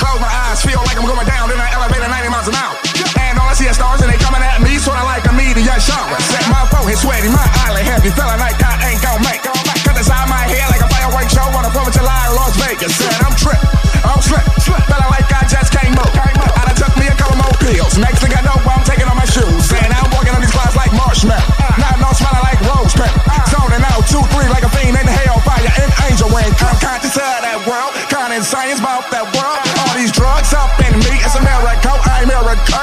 Close my eyes, feel like I'm going down in an elevator 90 miles an hour. And all I see is stars and they coming at me, sorta like a meteor shower. Set my forehead sweaty, my eyelid heavy, feeling like I ain't gon' make it. Cut inside my head like a firework show on the 4th of July in Las Vegas. And I'm trippin', I'm slippin', feeling like I just came up. I done took me a couple more pills, next thing I know I'm taking on my shoes. And I'm walking on these clouds like marshmallow, not no smelling like rose pepper. Zoning out 2-3 like a fiend in hellfire and angel wing. I'm conscious of that world, kind of science about that world. Drugs up in me, it's a miracle, I ain't miracle.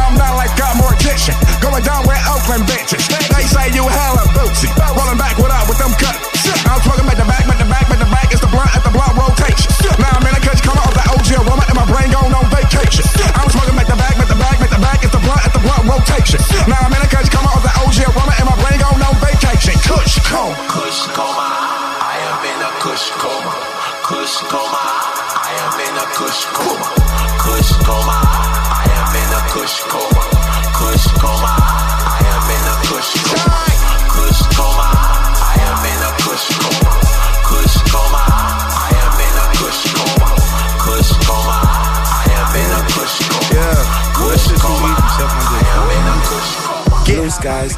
I'm not like a mortician, going down with Oakland bitches. They say you hella bootsy, rolling back with them cuts. I'm smoking back to back, it's the blunt at the blunt rotation. Now I'm in a country coming off that OG aroma and my brain going on vacation. I'm smoking back to back, it's the blunt at the blunt rotation. Now I'm in a country coming off that OG aroma and my brain going on vacation. Kush coma, I am in a kush coma. Kush coma. I am in a kush coma. I am in a kush coma. I am in a kush coma. I am in a kush coma. I am in a kush coma. I am in a kush coma. Yeah, kush coma. I am in a kush coma. Blue skies,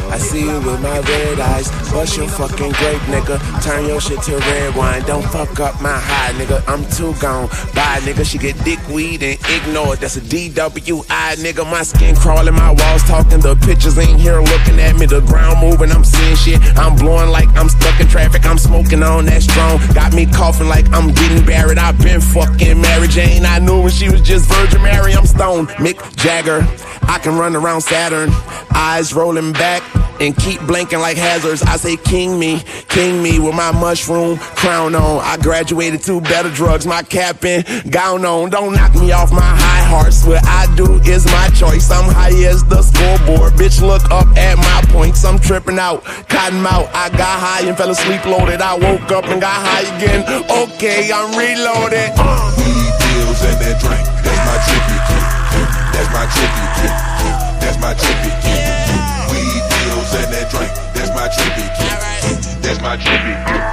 I see you with my red eyes. Bust your fucking grape, nigga. Turn your shit to red wine. Don't fuck up my high, nigga. I'm too gone. Bye, nigga. She get dick weed and ignored. That's a DWI, nigga. My skin crawling, my walls talking. The pictures ain't here looking at me. The ground moving, I'm seeing shit. I'm blowing like I'm stuck in traffic. I'm smoking on that strong. Got me coughing like I'm getting buried. I've been fucking Mary Jane. I knew when she was just Virgin Mary. I'm stoned. Mick Jagger. I can run around Saturn. Eyes rolling back and keep blinking like hazards. I say king me with my mushroom crown on. I graduated to better drugs, my cap and gown on. Don't knock me off my high horse. What I do is my choice. I'm high as the scoreboard. Bitch, look up at my points. I'm tripping out, cotton mouth. I got high and fell asleep loaded. I woke up and got high again. Okay, I'm reloaded. Weed deals and that drink. That's my trippy kid. That's my trippy kid. That's my trippy kid. Weed deals and that drink. That's my trippy kid. That's my trippy kid. That's my trippy kid.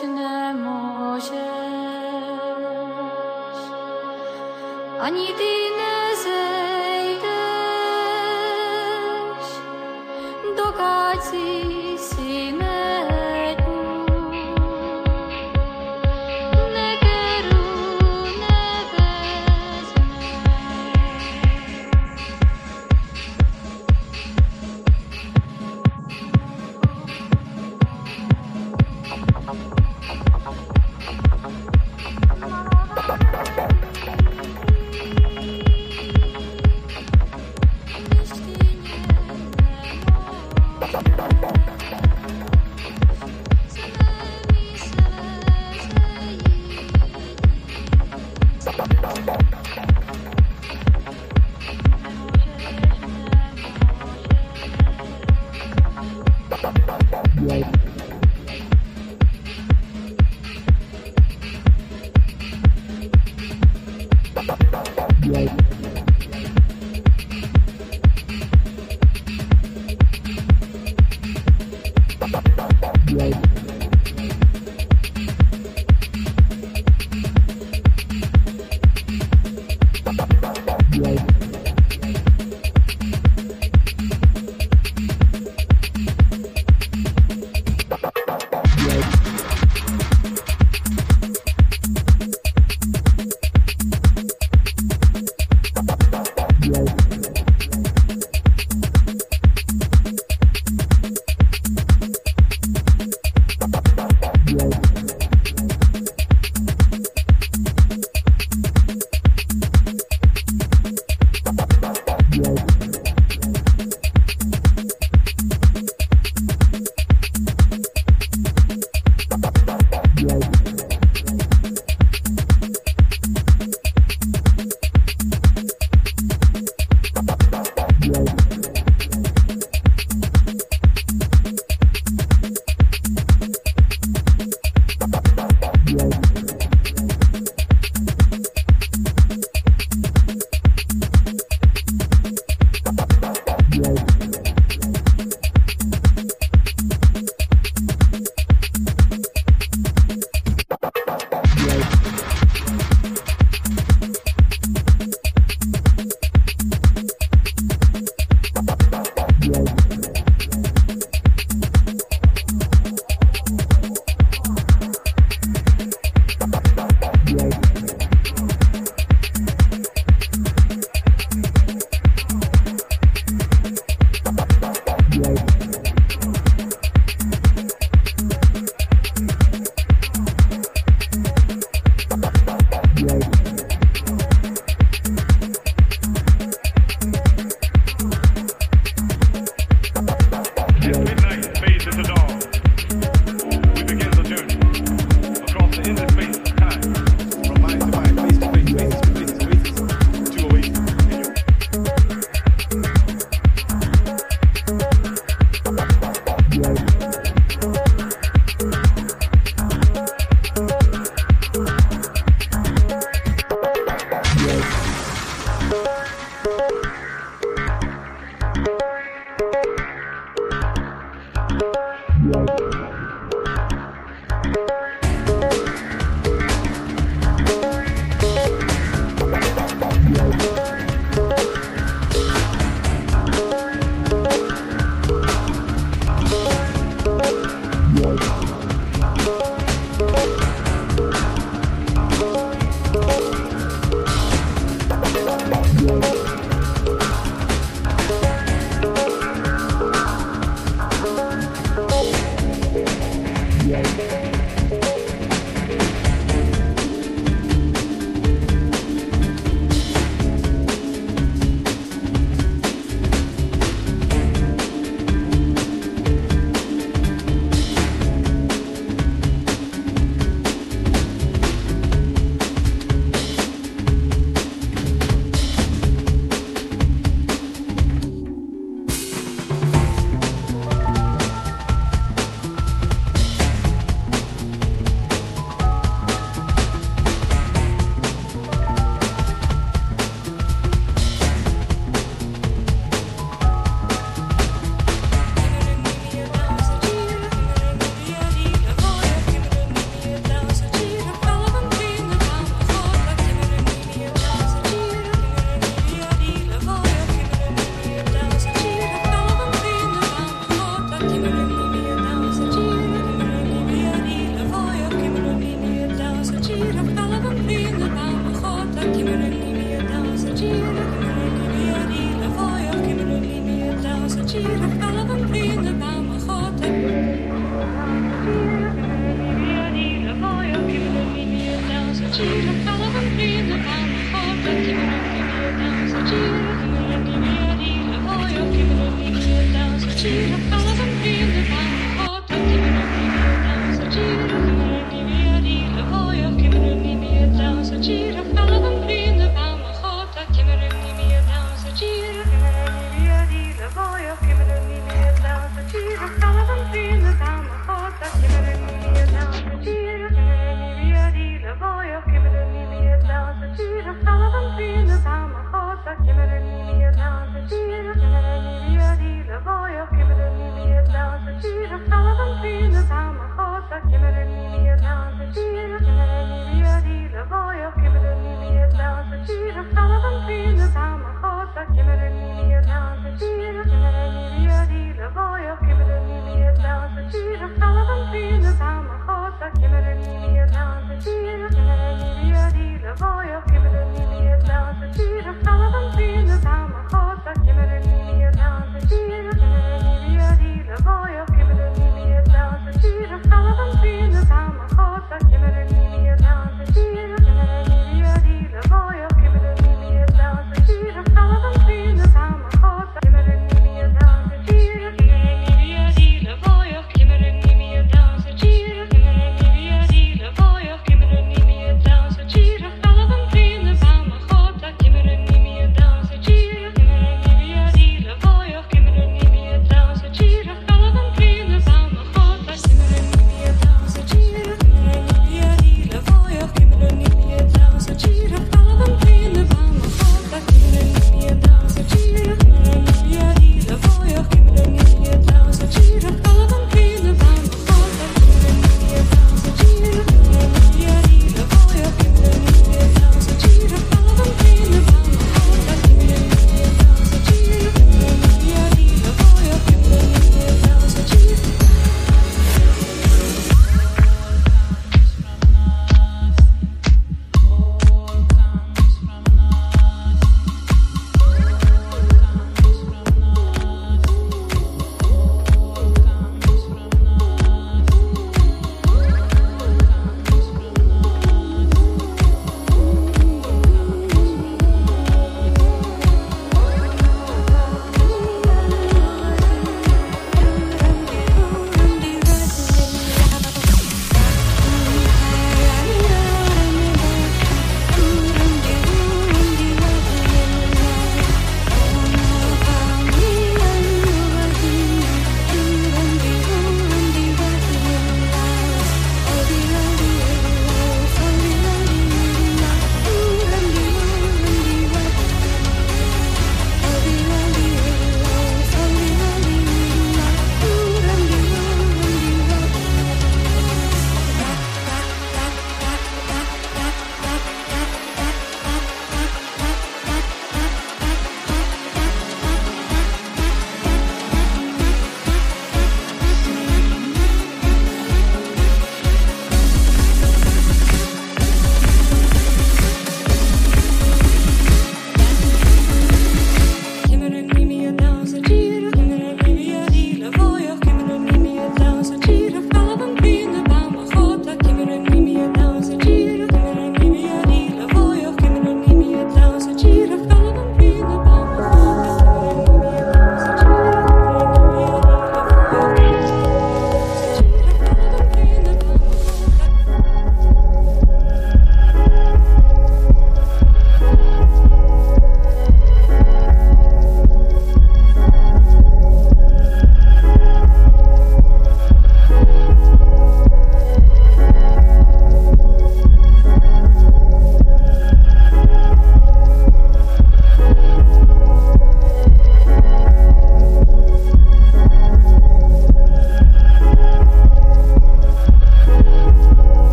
też nie możesz, ani ty nie zejdziesz, dokąd si nie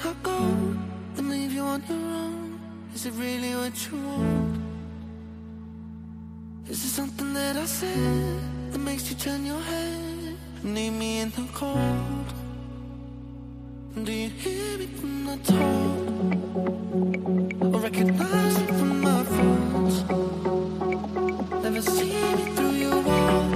her go, then leave you on your own. Is it really what you want? Is it something that I said that makes you turn your head? Need me in the cold. Do you hear me when I talk? Or recognize it from my thoughts? Never see me through your wall.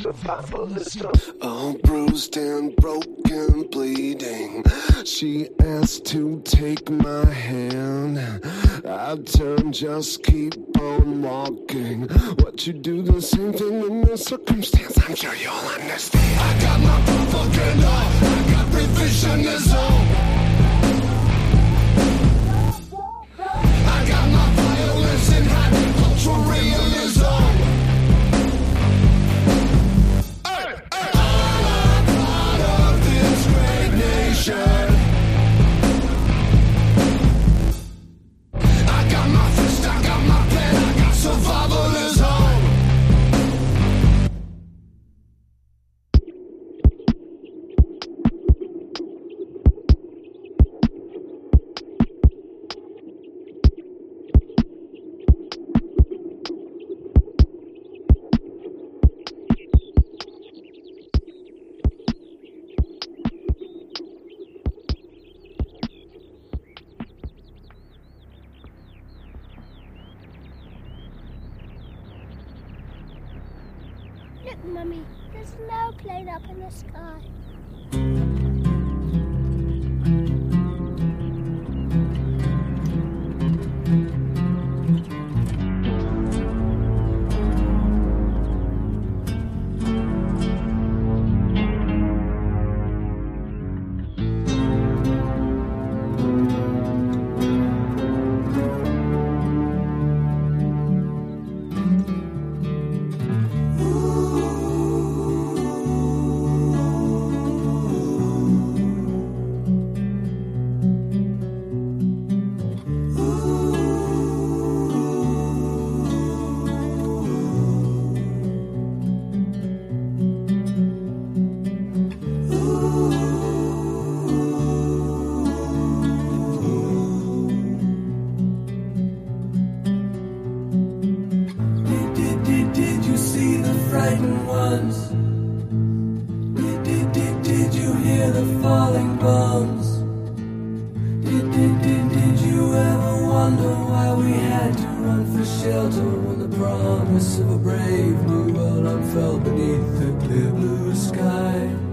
survivalist. All bruised and broken, bleeding. She asked to take my hand. I turned, just keep on walking. What you do, the same thing in this circumstance. I'm sure you'll understand. I got my provoking on. I got revisionism. Look, Mummy, there's an airplane up in the sky. Promise of a brave new world unfurled beneath the clear blue sky.